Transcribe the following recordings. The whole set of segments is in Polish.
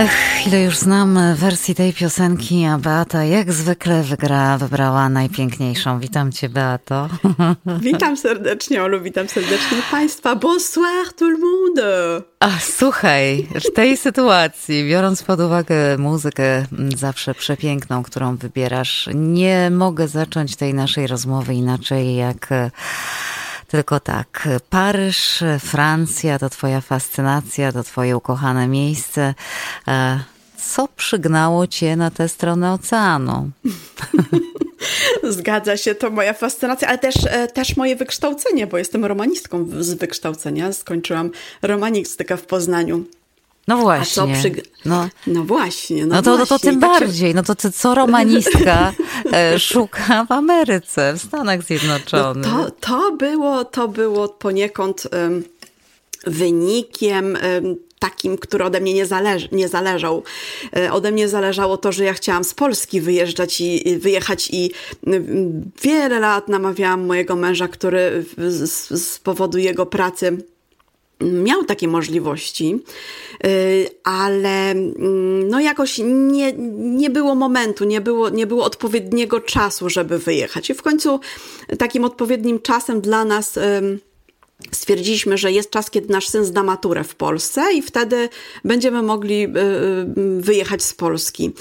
Ech, ile już znam wersji tej piosenki, a Beata jak zwykle wybrała najpiękniejszą. Witam cię, Beato. Witam serdecznie, Olu, witam serdecznie Państwa. Bonsoir tout le monde. Ach, słuchaj, w tej sytuacji, biorąc pod uwagę muzykę zawsze przepiękną, którą wybierasz, nie mogę zacząć tej naszej rozmowy inaczej jak... Tylko tak, Paryż, Francja to twoja fascynacja, to twoje ukochane miejsce. Co przygnało cię na tę stronę oceanu? Zgadza się, to moja fascynacja, ale też moje wykształcenie, bo jestem romanistką z wykształcenia. Skończyłam romanistykę w Poznaniu. No właśnie. To romanistka szuka w Ameryce, w Stanach Zjednoczonych. No to było poniekąd wynikiem takim, który ode mnie nie zależał. Ode mnie zależało to, że ja chciałam z Polski wyjechać i wiele lat namawiałam mojego męża, który z powodu jego pracy miał takie możliwości, ale no jakoś nie było momentu, nie było odpowiedniego czasu, żeby wyjechać. I w końcu takim odpowiednim czasem dla nas stwierdziliśmy, że jest czas, kiedy nasz syn zda maturę w Polsce i wtedy będziemy mogli wyjechać z Polski.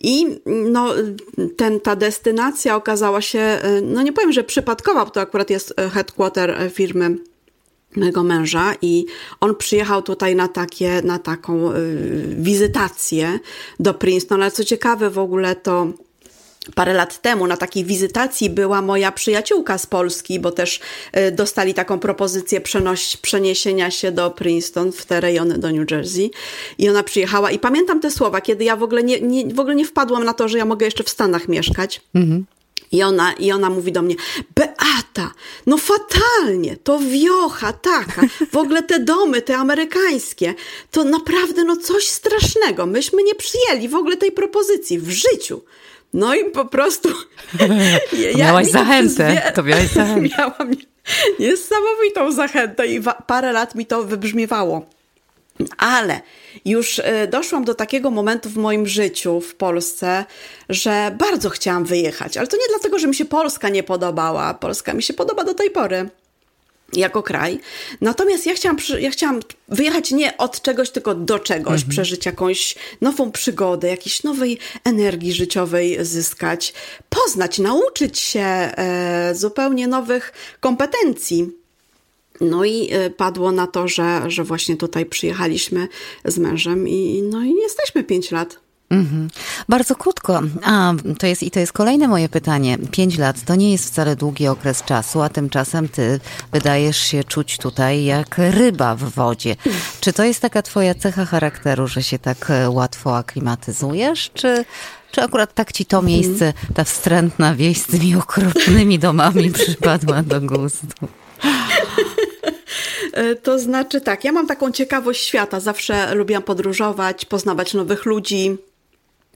I no, ta destynacja okazała się, no nie powiem, że przypadkowa, bo to akurat jest headquarter firmy mego męża i on przyjechał tutaj na taką wizytację do Princeton, ale co ciekawe w ogóle to parę lat temu na takiej wizytacji była moja przyjaciółka z Polski, bo też dostali taką propozycję przeniesienia się do Princeton w te rejony do New Jersey i ona przyjechała i pamiętam te słowa, kiedy ja w ogóle nie wpadłam na to, że ja mogę jeszcze w Stanach mieszkać. Mhm. I ona mówi do mnie, Beata, no fatalnie, to wiocha taka, w ogóle te domy, te amerykańskie, to naprawdę no coś strasznego, myśmy nie przyjęli w ogóle tej propozycji w życiu. No i po prostu... Miałaś zachętę. Miałam niesamowitą zachętę i parę lat mi to wybrzmiewało. Ale już doszłam do takiego momentu w moim życiu w Polsce, że bardzo chciałam wyjechać. Ale to nie dlatego, że mi się Polska nie podobała. Polska mi się podoba do tej pory jako kraj. Natomiast ja chciałam wyjechać nie od czegoś, tylko do czegoś. Mhm. Przeżyć jakąś nową przygodę, jakiejś nowej energii życiowej zyskać. Poznać, nauczyć się zupełnie nowych kompetencji. No i padło na to, że właśnie tutaj przyjechaliśmy z mężem i no i jesteśmy 5 lat. Mm-hmm. Bardzo krótko. To jest kolejne moje pytanie. 5 lat to nie jest wcale długi okres czasu, a tymczasem ty wydajesz się czuć tutaj jak ryba w wodzie. Czy to jest taka twoja cecha charakteru, że się tak łatwo aklimatyzujesz, czy akurat tak ci to miejsce, ta wstrętna wieś z tymi okrutnymi domami przypadła do gustu? To znaczy tak, ja mam taką ciekawość świata, zawsze lubiłam podróżować, poznawać nowych ludzi,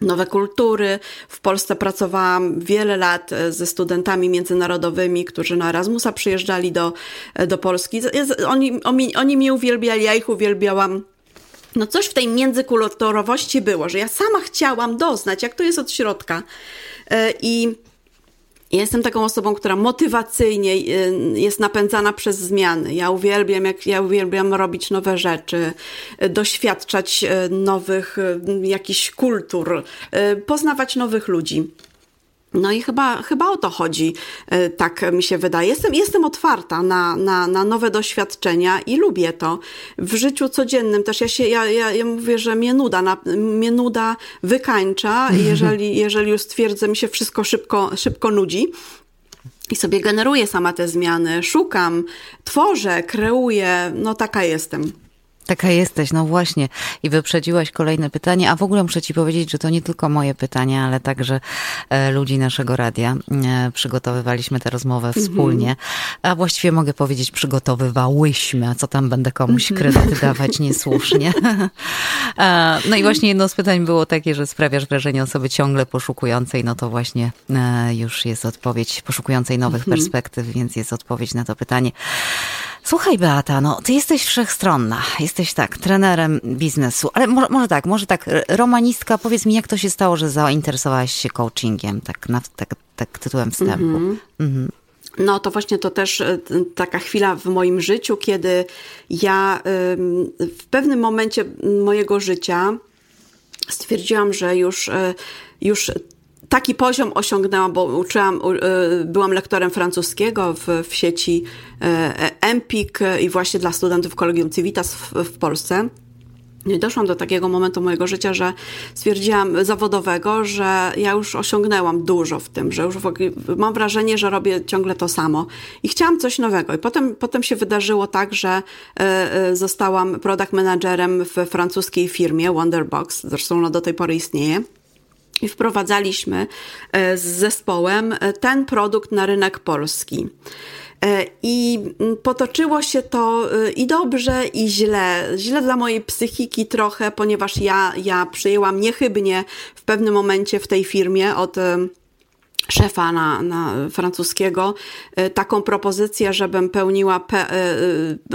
nowe kultury. W Polsce pracowałam wiele lat ze studentami międzynarodowymi, którzy na Erasmusa przyjeżdżali do Polski. Oni mnie uwielbiali, ja ich uwielbiałam. No coś w tej międzykulturowości było, że ja sama chciałam doznać, jak to jest od środka. I jestem taką osobą, która motywacyjnie jest napędzana przez zmiany. Ja uwielbiam robić nowe rzeczy, doświadczać nowych jakichś kultur, poznawać nowych ludzi. No i chyba o to chodzi, tak mi się wydaje. Jestem otwarta na nowe doświadczenia i lubię to. W życiu codziennym też ja mówię, że mnie nuda wykańcza, jeżeli już stwierdzę, mi się wszystko szybko nudzi. I sobie generuję sama te zmiany, szukam, tworzę, kreuję, no taka jestem. Taka jesteś, no właśnie. I wyprzedziłaś kolejne pytanie, a w ogóle muszę ci powiedzieć, że to nie tylko moje pytania, ale także ludzi naszego radia. Przygotowywaliśmy tę rozmowę wspólnie, a właściwie mogę powiedzieć przygotowywałyśmy, a co tam będę komuś kredyty dawać niesłusznie. No i właśnie jedno z pytań było takie, że sprawiasz wrażenie osoby ciągle poszukującej, no to właśnie już jest odpowiedź, poszukującej nowych perspektyw, więc jest odpowiedź na to pytanie. Słuchaj Beata, no ty jesteś wszechstronna, jesteś tak, trenerem biznesu, ale może tak, romanistka, powiedz mi, jak to się stało, że zainteresowałaś się coachingiem, tak tytułem wstępu. No to właśnie to też taka chwila w moim życiu, kiedy ja w pewnym momencie mojego życia stwierdziłam, że już taki poziom osiągnęłam, bo byłam lektorem francuskiego w sieci Empik i właśnie dla studentów Collegium Civitas w Polsce. I doszłam do takiego momentu mojego życia, że stwierdziłam zawodowego, że ja już osiągnęłam dużo w tym, że już mam wrażenie, że robię ciągle to samo i chciałam coś nowego. I potem się wydarzyło tak, że zostałam product managerem w francuskiej firmie Wonderbox, zresztą ona do tej pory istnieje. I wprowadzaliśmy z zespołem ten produkt na rynek polski. I potoczyło się to i dobrze, i źle. Źle dla mojej psychiki trochę, ponieważ ja przyjęłam niechybnie w pewnym momencie w tej firmie od szefa na francuskiego taką propozycję, żebym pełniła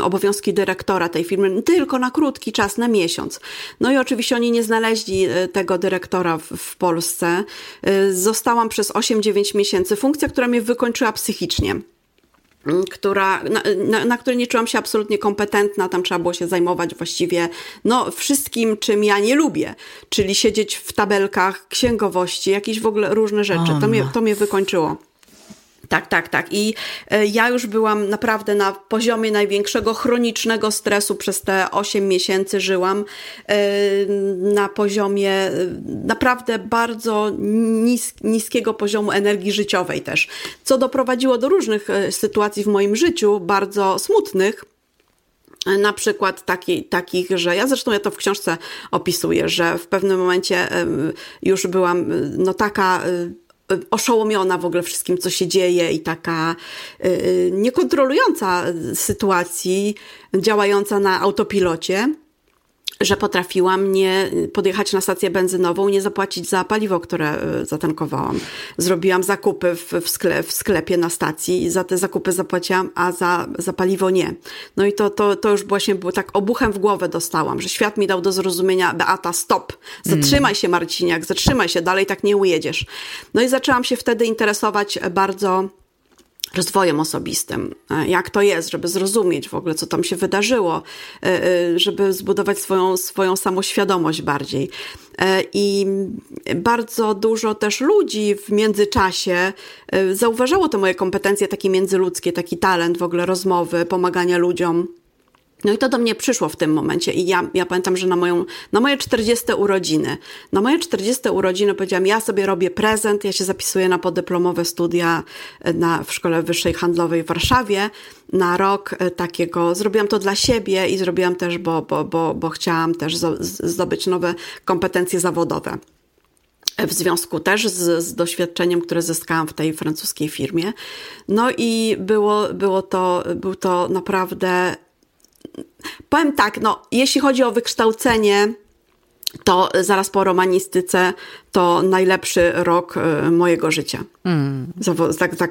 obowiązki dyrektora tej firmy tylko na krótki czas, na miesiąc. No i oczywiście oni nie znaleźli tego dyrektora w Polsce. Zostałam przez 8-9 miesięcy. Funkcja, która mnie wykończyła psychicznie. Na której nie czułam się absolutnie kompetentna, tam trzeba było się zajmować właściwie wszystkim, czym ja nie lubię, czyli siedzieć w tabelkach, księgowości, jakieś w ogóle różne rzeczy. To mnie wykończyło. Tak. I ja już byłam naprawdę na poziomie największego chronicznego stresu. Przez te 8 miesięcy żyłam na poziomie naprawdę bardzo niskiego poziomu energii życiowej też, co doprowadziło do różnych sytuacji w moim życiu, bardzo smutnych. Na przykład takich, że ja to w książce opisuję, że w pewnym momencie już byłam taka oszołomiona w ogóle wszystkim, co się dzieje i taka niekontrolująca sytuacji, działająca na autopilocie, że potrafiłam nie podjechać na stację benzynową, nie zapłacić za paliwo, które zatankowałam. Zrobiłam zakupy w sklepie na stacji i za te zakupy zapłaciłam, a za paliwo nie. No i to już właśnie było tak, obuchem w głowę dostałam, że świat mi dał do zrozumienia: Beata, stop, zatrzymaj się Marciniak, zatrzymaj się, dalej tak nie ujedziesz. No i zaczęłam się wtedy interesować bardzo rozwojem osobistym, jak to jest, żeby zrozumieć w ogóle, co tam się wydarzyło, żeby zbudować swoją samoświadomość bardziej. I bardzo dużo też ludzi w międzyczasie zauważało te moje kompetencje takie międzyludzkie, taki talent w ogóle rozmowy, pomagania ludziom. No i to do mnie przyszło w tym momencie i ja pamiętam, że na moje 40 urodziny powiedziałam: ja sobie robię prezent, ja się zapisuję na podyplomowe studia w Szkole Wyższej Handlowej w Warszawie na rok takiego. Zrobiłam to dla siebie i zrobiłam też, bo chciałam też zdobyć nowe kompetencje zawodowe. W związku też z doświadczeniem, które zyskałam w tej francuskiej firmie. No i był to naprawdę... Powiem tak, jeśli chodzi o wykształcenie, to zaraz po romanistyce to najlepszy rok mojego życia.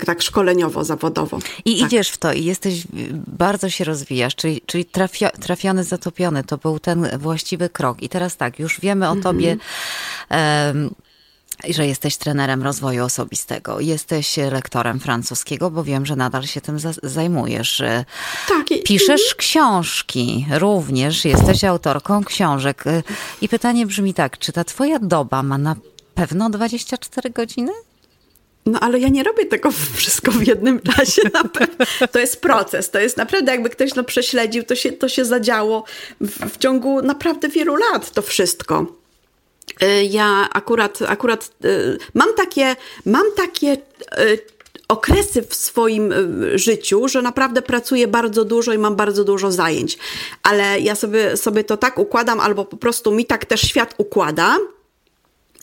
Tak szkoleniowo, zawodowo. Idziesz w to i jesteś, bardzo się rozwijasz, czyli trafiony, zatopiony. To był ten właściwy krok. I teraz tak, już wiemy o tobie... że jesteś trenerem rozwoju osobistego, jesteś lektorem francuskiego, bo wiem, że nadal się tym zajmujesz. Tak. Piszesz książki, również jesteś autorką książek. I pytanie brzmi tak, czy ta twoja doba ma na pewno 24 godziny? No ale ja nie robię tego wszystko w jednym czasie. To jest proces, to jest naprawdę, jakby ktoś prześledził, to się zadziało w ciągu naprawdę wielu lat to wszystko. Ja akurat mam takie okresy w swoim życiu, że naprawdę pracuję bardzo dużo i mam bardzo dużo zajęć, ale ja sobie to tak układam, albo po prostu mi tak też świat układa,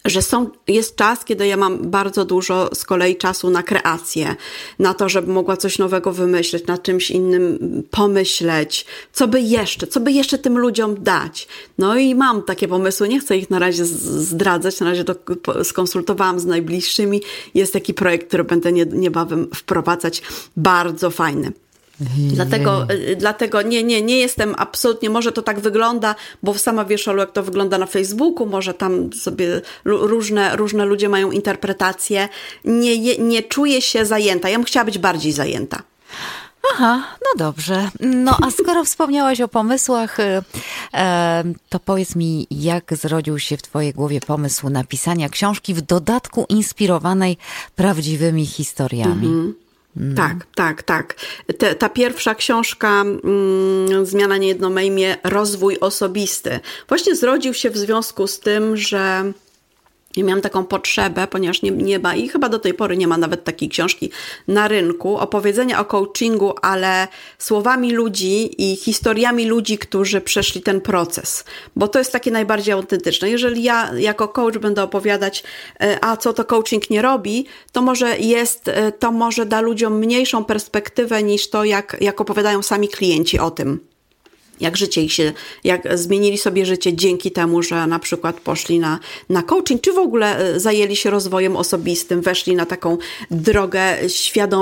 że jest czas, kiedy ja mam bardzo dużo z kolei czasu na kreację, na to, żeby mogła coś nowego wymyśleć, nad czymś innym pomyśleć, co by jeszcze tym ludziom dać. No i mam takie pomysły, nie chcę ich na razie zdradzać, na razie to skonsultowałam z najbliższymi. Jest taki projekt, który będę niebawem wprowadzać, bardzo fajny. Dlatego nie jestem absolutnie, może to tak wygląda, bo sama wiesz, Olu, jak to wygląda na Facebooku, może tam sobie różne ludzie mają interpretacje. Nie czuję się zajęta. Ja bym chciała być bardziej zajęta. Aha, no dobrze. No a skoro wspomniałaś o pomysłach, to powiedz mi, jak zrodził się w twojej głowie pomysł napisania książki w dodatku inspirowanej prawdziwymi historiami? No. Tak. Ta pierwsza książka, Zmiana nie jedno ma imię, rozwój osobisty, właśnie zrodził się w związku z tym, że ja miałam taką potrzebę, ponieważ nie ma i chyba do tej pory nie ma nawet takiej książki na rynku, opowiedzenia o coachingu, ale słowami ludzi i historiami ludzi, którzy przeszli ten proces. Bo to jest takie najbardziej autentyczne. Jeżeli ja jako coach będę opowiadać, a co to coaching nie robi, to może da ludziom mniejszą perspektywę niż to, jak opowiadają sami klienci o tym. Jak zmienili sobie życie dzięki temu, że na przykład poszli na coaching, czy w ogóle zajęli się rozwojem osobistym, weszli na taką drogę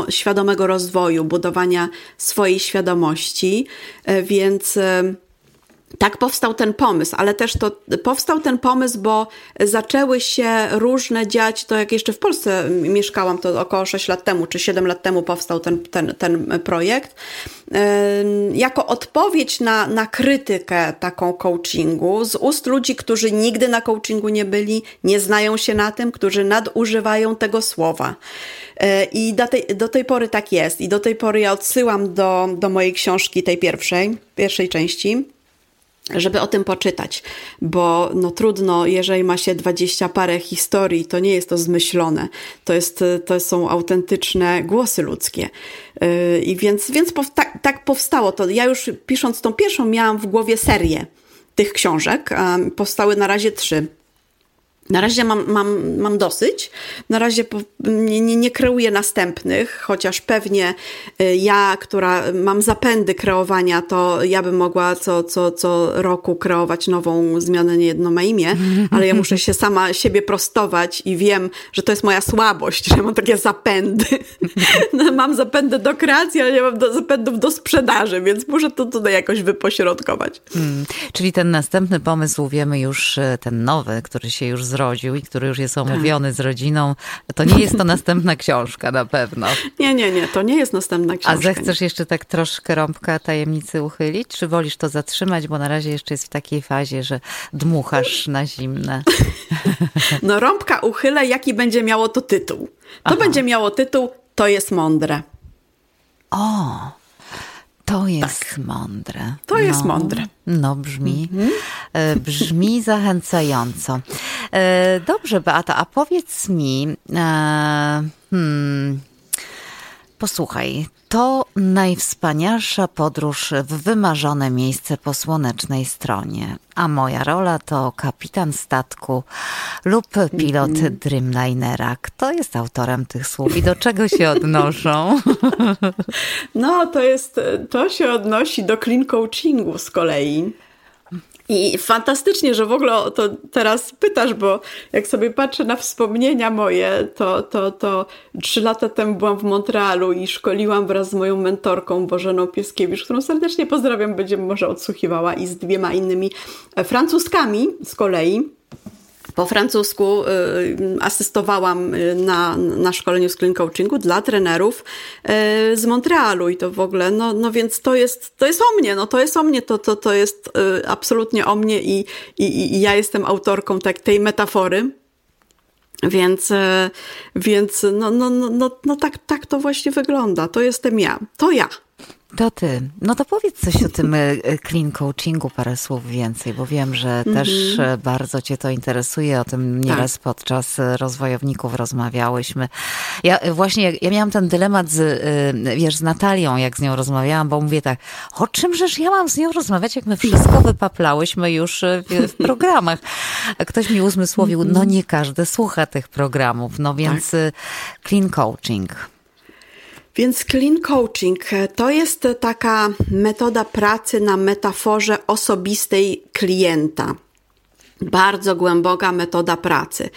świadomego rozwoju, budowania swojej świadomości, więc... Tak powstał ten pomysł, ale też to powstał ten pomysł, bo zaczęły się różne dziać, to jak jeszcze w Polsce mieszkałam, to około 6 lat temu czy 7 lat temu powstał ten projekt, jako odpowiedź na krytykę taką coachingu z ust ludzi, którzy nigdy na coachingu nie byli, nie znają się na tym, którzy nadużywają tego słowa. I do tej pory tak jest i do tej pory ja odsyłam do mojej książki, tej pierwszej części, żeby o tym poczytać, bo no trudno, jeżeli ma się 20 parę historii, to nie jest to zmyślone, to są autentyczne głosy ludzkie i więc tak powstało to. Ja już pisząc tą pierwszą miałam w głowie serię tych książek, powstały na razie 3. Na razie mam dosyć, na razie nie kreuję następnych, chociaż pewnie ja, która mam zapędy kreowania, to ja bym mogła co roku kreować nową Zmianę nie jedno ma imię, ale ja muszę się sama siebie prostować i wiem, że to jest moja słabość, że mam takie zapędy. Mam zapędy do kreacji, ale nie mam zapędów do sprzedaży, więc muszę to tutaj jakoś wypośrodkować. Czyli ten następny pomysł, wiemy już, ten nowy, który się już zrodził i który już jest omówiony z rodziną, to nie jest to następna książka na pewno. Nie, to nie jest następna książka. A zechcesz jeszcze tak troszkę rąbka tajemnicy uchylić? Czy wolisz to zatrzymać? Bo na razie jeszcze jest w takiej fazie, że dmuchasz na zimne. No rąbka uchylę, jaki będzie miało to tytuł. Będzie miało tytuł To jest mądre. O, to jest mądre. To jest mądre. No brzmi. Brzmi zachęcająco. Dobrze, Beata, a powiedz mi, posłuchaj, to najwspanialsza podróż w wymarzone miejsce po słonecznej stronie, a moja rola to kapitan statku lub pilot Dreamlinera. Kto jest autorem tych słów i do czego się odnoszą? No, to się odnosi do clean coachingu z kolei. I fantastycznie, że w ogóle o to teraz pytasz, bo jak sobie patrzę na wspomnienia moje, to 3 lata temu byłam w Montrealu i szkoliłam wraz z moją mentorką Bożeną Pieskiewicz, którą serdecznie pozdrawiam, będzie może odsłuchiwała, i z 2 innymi Francuzkami z kolei. Po francusku asystowałam na szkoleniu z clean coachingu dla trenerów z Montrealu i to w ogóle, no więc to jest o mnie, to jest absolutnie o mnie i ja jestem autorką tej metafory. Więc tak to właśnie wygląda. To jestem ja. To ja. To ty. No to powiedz coś o tym clean coachingu, parę słów więcej, bo wiem, że też bardzo cię to interesuje. O tym nieraz podczas rozwojowników rozmawiałyśmy. Ja miałam ten dylemat z Natalią, jak z nią rozmawiałam, bo mówię tak, o czym żeż ja mam z nią rozmawiać, jak my wszystko wypaplałyśmy już w programach. Ktoś mi uzmysłowił, no nie każdy słucha tych programów, no więc clean coaching. Więc clean coaching to jest taka metoda pracy na metaforze osobistej klienta. bardzo głęboka metoda pracy.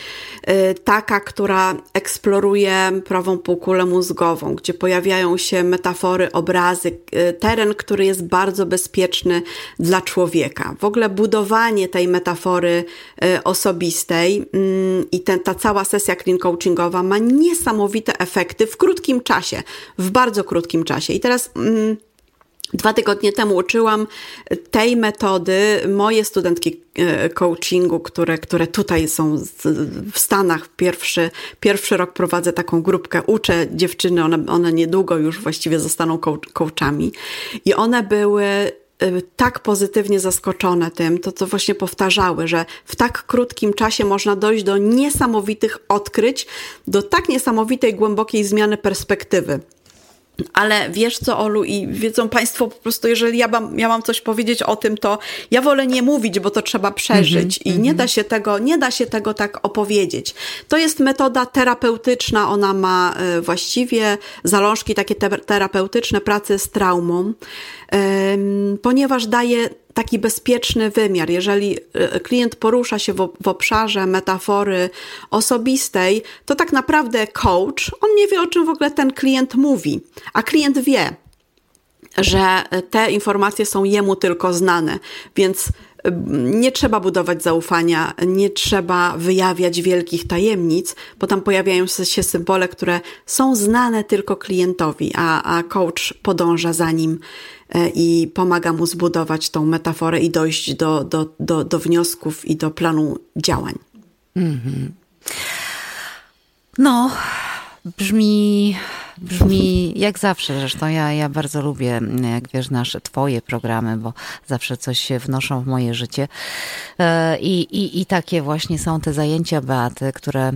Taka, która eksploruje prawą półkulę mózgową, gdzie pojawiają się metafory, obrazy, teren, który jest bardzo bezpieczny dla człowieka. W ogóle budowanie tej metafory osobistej i ta cała sesja clean coachingowa ma niesamowite efekty w krótkim czasie, w bardzo krótkim czasie. I teraz... 2 tygodnie temu uczyłam tej metody moje studentki coachingu, które tutaj są w Stanach. Pierwszy rok prowadzę taką grupkę, uczę dziewczyny, one niedługo już właściwie zostaną coachami. I one były tak pozytywnie zaskoczone tym, to co właśnie powtarzały, że w tak krótkim czasie można dojść do niesamowitych odkryć, do tak niesamowitej, głębokiej zmiany perspektywy. Ale wiesz co, Olu, i wiedzą Państwo po prostu, jeżeli ja mam coś powiedzieć o tym, to ja wolę nie mówić, bo to trzeba przeżyć i nie da się tego tak opowiedzieć. To jest metoda terapeutyczna, ona ma właściwie zalążki takie terapeutyczne pracy z traumą, ponieważ daje taki bezpieczny wymiar. Jeżeli klient porusza się w obszarze metafory osobistej, to tak naprawdę coach, on nie wie, o czym w ogóle ten klient mówi, a klient wie, że te informacje są jemu tylko znane, więc nie trzeba budować zaufania, nie trzeba wyjawiać wielkich tajemnic, bo tam pojawiają się symbole, które są znane tylko klientowi, a coach podąża za nim i pomaga mu zbudować tą metaforę i dojść do wniosków i do planu działań. Mm-hmm. No, brzmi jak zawsze, zresztą ja bardzo lubię, jak wiesz, nasze twoje programy, bo zawsze coś się wnoszą w moje życie i takie właśnie są te zajęcia Beaty, które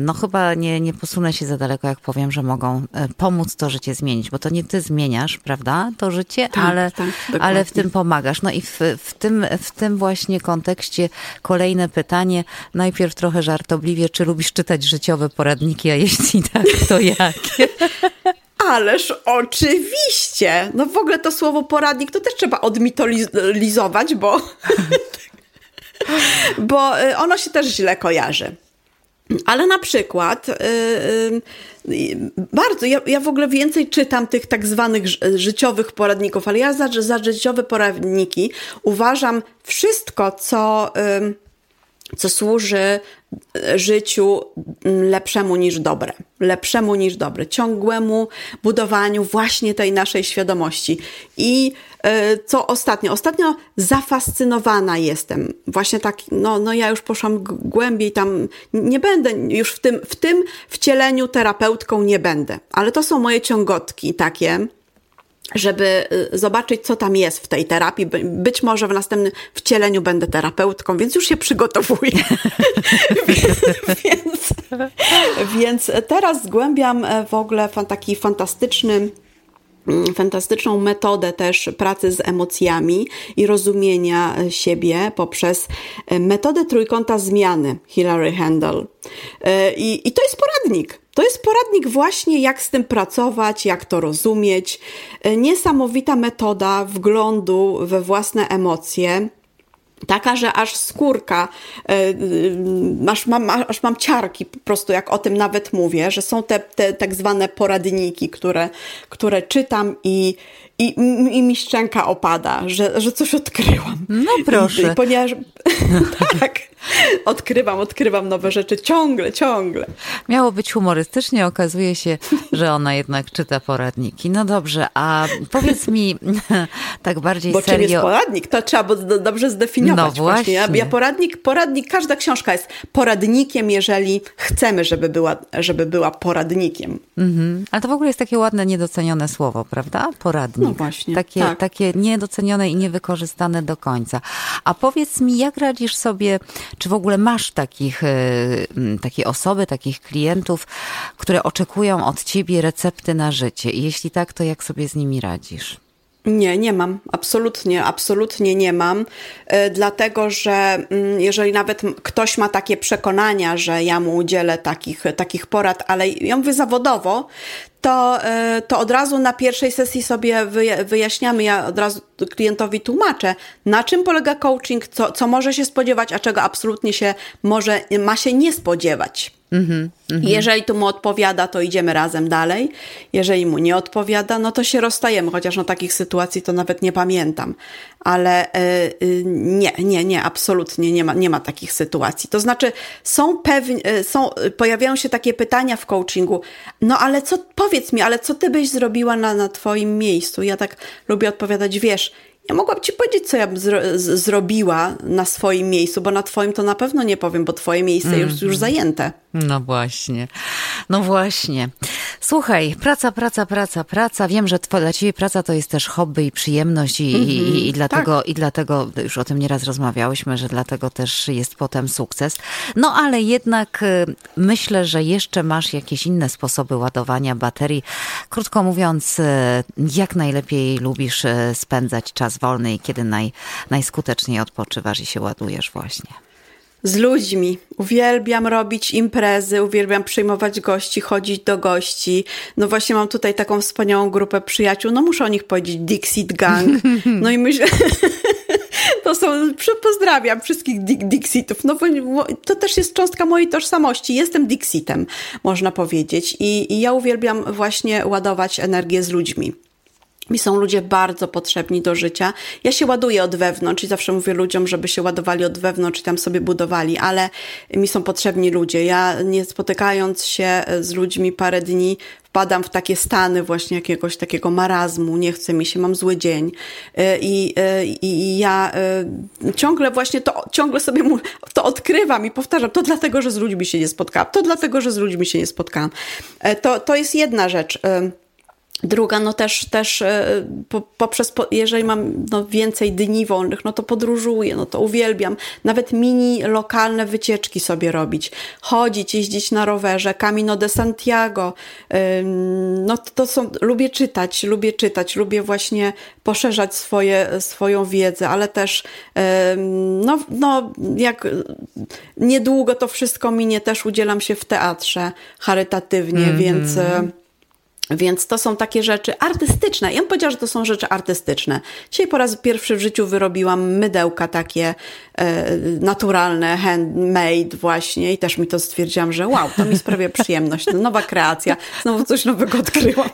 no chyba nie posunę się za daleko, jak powiem, że mogą pomóc to życie zmienić, bo to nie ty zmieniasz, prawda, to życie, tak, ale w tym pomagasz. No i w tym właśnie kontekście kolejne pytanie, najpierw trochę żartobliwie, czy lubisz czytać życiowe poradniki, a jeśli tak, to jakie? Ależ oczywiście! No w ogóle to słowo poradnik to też trzeba odmitolizować, bo ono się też źle kojarzy. Ale na przykład ja w ogóle więcej czytam tych tak zwanych życiowych poradników, ale ja za życiowe poradniki uważam wszystko, co służy życiu lepszemu niż dobre, ciągłemu budowaniu właśnie tej naszej świadomości. I co ostatnio zafascynowana jestem. Właśnie tak, no ja już poszłam głębiej tam, nie będę już w tym wcieleniu terapeutką nie będę, ale to są moje ciągotki takie, żeby zobaczyć, co tam jest w tej terapii. Być może w następnym wcieleniu będę terapeutką, więc już się przygotowuję. więc teraz zgłębiam w ogóle taki fantastyczną metodę też pracy z emocjami i rozumienia siebie poprzez metodę trójkąta zmiany Hilary Handel. I to jest poradnik. To jest poradnik właśnie, jak z tym pracować, jak to rozumieć. Niesamowita metoda wglądu we własne emocje. Taka, że aż skórka, aż mam ciarki po prostu, jak o tym nawet mówię, że są te tak zwane poradniki, które czytam i mi szczęka opada, że coś odkryłam. No proszę. Ponieważ tak, odkrywam nowe rzeczy ciągle. Miało być humorystycznie, okazuje się, że ona jednak czyta poradniki. No dobrze, a powiedz mi tak bardziej bo serio. Bo czym jest poradnik? To trzeba dobrze zdefiniować. No właśnie. Ja poradnik, każda książka jest poradnikiem, jeżeli chcemy, żeby była poradnikiem. Mhm. Ale to w ogóle jest takie ładne, niedocenione słowo, prawda? Poradnik. No właśnie, takie niedocenione i niewykorzystane do końca. A powiedz mi, jak radzisz sobie, czy w ogóle masz takie osoby, takich klientów, które oczekują od ciebie recepty na życie? I jeśli tak, to jak sobie z nimi radzisz? Nie mam. Absolutnie nie mam. Dlatego, że jeżeli nawet ktoś ma takie przekonania, że ja mu udzielę takich porad, ale ja mówię zawodowo, to od razu na pierwszej sesji sobie wyjaśniamy, ja od razu klientowi tłumaczę, na czym polega coaching, co może się spodziewać, a czego absolutnie ma się nie spodziewać. Jeżeli to mu odpowiada, to idziemy razem dalej. Jeżeli mu nie odpowiada, no to się rozstajemy, chociaż no takich sytuacji to nawet nie pamiętam. Ale nie, absolutnie nie ma takich sytuacji. To znaczy pojawiają się takie pytania w coachingu, no ale co ty byś zrobiła na twoim miejscu? Ja tak lubię odpowiadać, wiesz, ja mogłabym ci powiedzieć, co ja bym zrobiła na swoim miejscu, bo na twoim to na pewno nie powiem, bo twoje miejsce już zajęte. No właśnie. Słuchaj, praca. Wiem, że dla ciebie praca to jest też hobby i przyjemność i dlatego, tak. I dlatego już o tym nieraz rozmawiałyśmy, że dlatego też jest potem sukces. No ale jednak myślę, że jeszcze masz jakieś inne sposoby ładowania baterii. Krótko mówiąc, jak najlepiej lubisz spędzać czas wolny i kiedy najskuteczniej odpoczywasz i się ładujesz właśnie? Z ludźmi. Uwielbiam robić imprezy, uwielbiam przyjmować gości, chodzić do gości. No właśnie mam tutaj taką wspaniałą grupę przyjaciół, no muszę o nich powiedzieć, Dixit Gang. No i myślę... To są, pozdrawiam wszystkich Dixitów, no bo to też jest cząstka mojej tożsamości, jestem Dixitem, można powiedzieć. I ja uwielbiam właśnie ładować energię z ludźmi. Mi są ludzie bardzo potrzebni do życia. Ja się ładuję od wewnątrz i zawsze mówię ludziom, żeby się ładowali od wewnątrz i tam sobie budowali, ale mi są potrzebni ludzie. Ja nie spotykając się z ludźmi parę dni, wpadam w takie stany właśnie jakiegoś takiego marazmu, nie chce mi się, mam zły dzień. I ja ciągle właśnie to odkrywam i powtarzam, to dlatego, że z ludźmi się nie spotkałam, To jest jedna rzecz. Druga, no też poprzez, jeżeli mam więcej dni wolnych, no to podróżuję, no to uwielbiam. Nawet mini, lokalne wycieczki sobie robić. Chodzić, jeździć na rowerze, Camino de Santiago. No to są, lubię czytać, lubię właśnie poszerzać swoją wiedzę, ale też jak niedługo to wszystko minie, też udzielam się w teatrze charytatywnie, Więc to są takie rzeczy artystyczne. Ja bym powiedziała, że to są rzeczy artystyczne. Dzisiaj po raz pierwszy w życiu wyrobiłam mydełka takie naturalne, handmade właśnie i też mi to stwierdziłam, że wow, to mi sprawia przyjemność. Nowa kreacja. Znowu coś nowego odkryłam.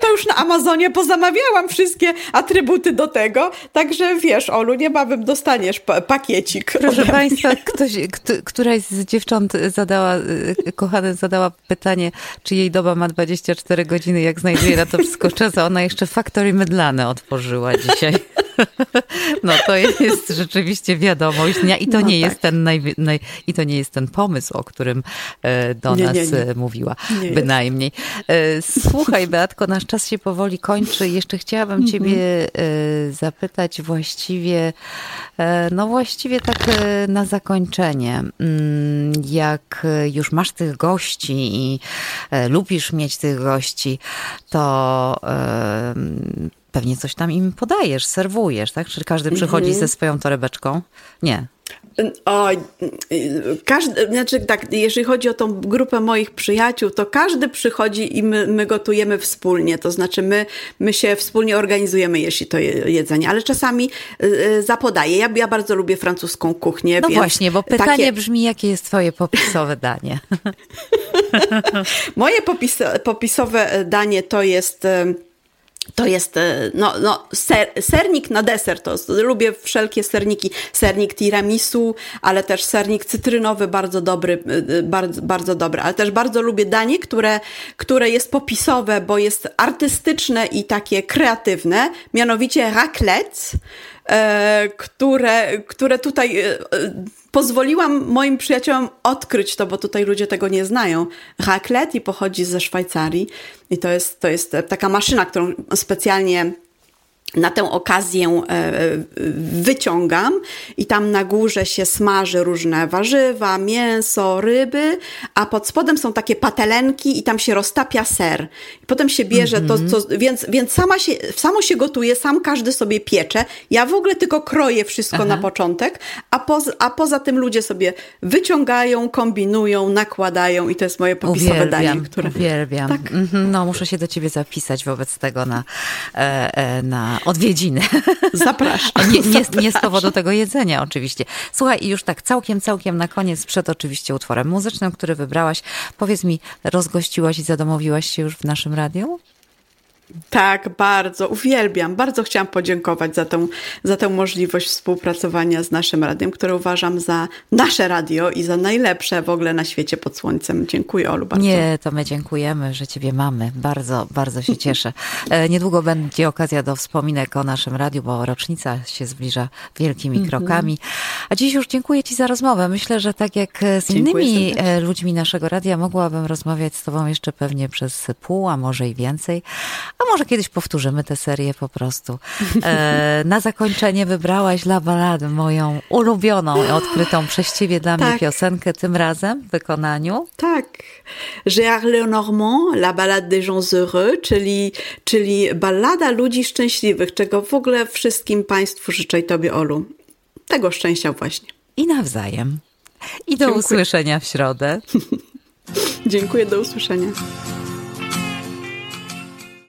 To już na Amazonie pozamawiałam wszystkie atrybuty do tego, także wiesz, Olu, niebawem dostaniesz pakiecik. Proszę Państwa, któraś z dziewcząt zadała pytanie, czy jej doba ma 24 godziny, jak znajduje na to wszystko czas, a ona jeszcze factory mydlane otworzyła dzisiaj. No to jest rzeczywiście wiadomość dnia i to no nie tak. I to nie jest ten pomysł, o którym do nas mówiła, nie bynajmniej. Jest. Słuchaj, Beatko, nasz czas się powoli kończy. Jeszcze chciałabym ciebie zapytać właściwie tak na zakończenie. Jak już masz tych gości i lubisz mieć tych gości, to pewnie coś tam im podajesz, serwujesz, tak? Czy każdy przychodzi ze swoją torebeczką? Nie. Jeżeli chodzi o tą grupę moich przyjaciół, to każdy przychodzi i my gotujemy wspólnie, to znaczy my się wspólnie organizujemy, jeśli to jedzenie, ale czasami zapodaję. Ja bardzo lubię francuską kuchnię. No właśnie, bo pytanie brzmi, jakie jest twoje popisowe danie? Moje popisowe danie to jest... To jest sernik na deser, to lubię wszelkie serniki, sernik tiramisu, ale też sernik cytrynowy, bardzo dobry, ale też bardzo lubię danie, które jest popisowe, bo jest artystyczne i takie kreatywne, mianowicie raclette, które tutaj pozwoliłam moim przyjaciołom odkryć to, bo tutaj ludzie tego nie znają. Raclette pochodzi ze Szwajcarii i to jest taka maszyna, którą specjalnie na tę okazję wyciągam i tam na górze się smaży różne warzywa, mięso, ryby, a pod spodem są takie patelenki i tam się roztapia ser. Potem się bierze to, więc samo się gotuje, sam każdy sobie piecze. Ja w ogóle tylko kroję wszystko na początek, a poza tym ludzie sobie wyciągają, kombinują, nakładają i to jest moje popisowe danie, które... Uwielbiam. Tak. No, muszę się do ciebie zapisać wobec tego na odwiedziny. Zapraszam. Nie z powodu tego jedzenia oczywiście. Słuchaj, i już tak całkiem na koniec, przed oczywiście utworem muzycznym, który wybrałaś. Powiedz mi, rozgościłaś i zadomowiłaś się już w naszym radiu? Tak, bardzo. Uwielbiam. Bardzo chciałam podziękować za tę możliwość współpracowania z naszym radiem, które uważam za nasze radio i za najlepsze w ogóle na świecie pod słońcem. Dziękuję, Olu, bardzo. Nie, to my dziękujemy, że ciebie mamy. Bardzo, bardzo się cieszę. Niedługo będzie okazja do wspominek o naszym radiu, bo rocznica się zbliża wielkimi krokami. A dziś już dziękuję ci za rozmowę. Myślę, że tak jak z innymi ludźmi naszego radia mogłabym rozmawiać z tobą jeszcze pewnie przez pół, a może i więcej. A może kiedyś powtórzymy tę serię po prostu. Na zakończenie wybrałaś La Balade, moją ulubioną i odkrytą przez ciebie dla mnie piosenkę, tym razem w wykonaniu. Tak. Gérard Lenormand, La Balade des gens heureux, czyli ballada ludzi szczęśliwych, czego w ogóle wszystkim państwu życzę i tobie, Olu. Tego szczęścia właśnie. I nawzajem. I do usłyszenia w środę. Dziękuję, do usłyszenia.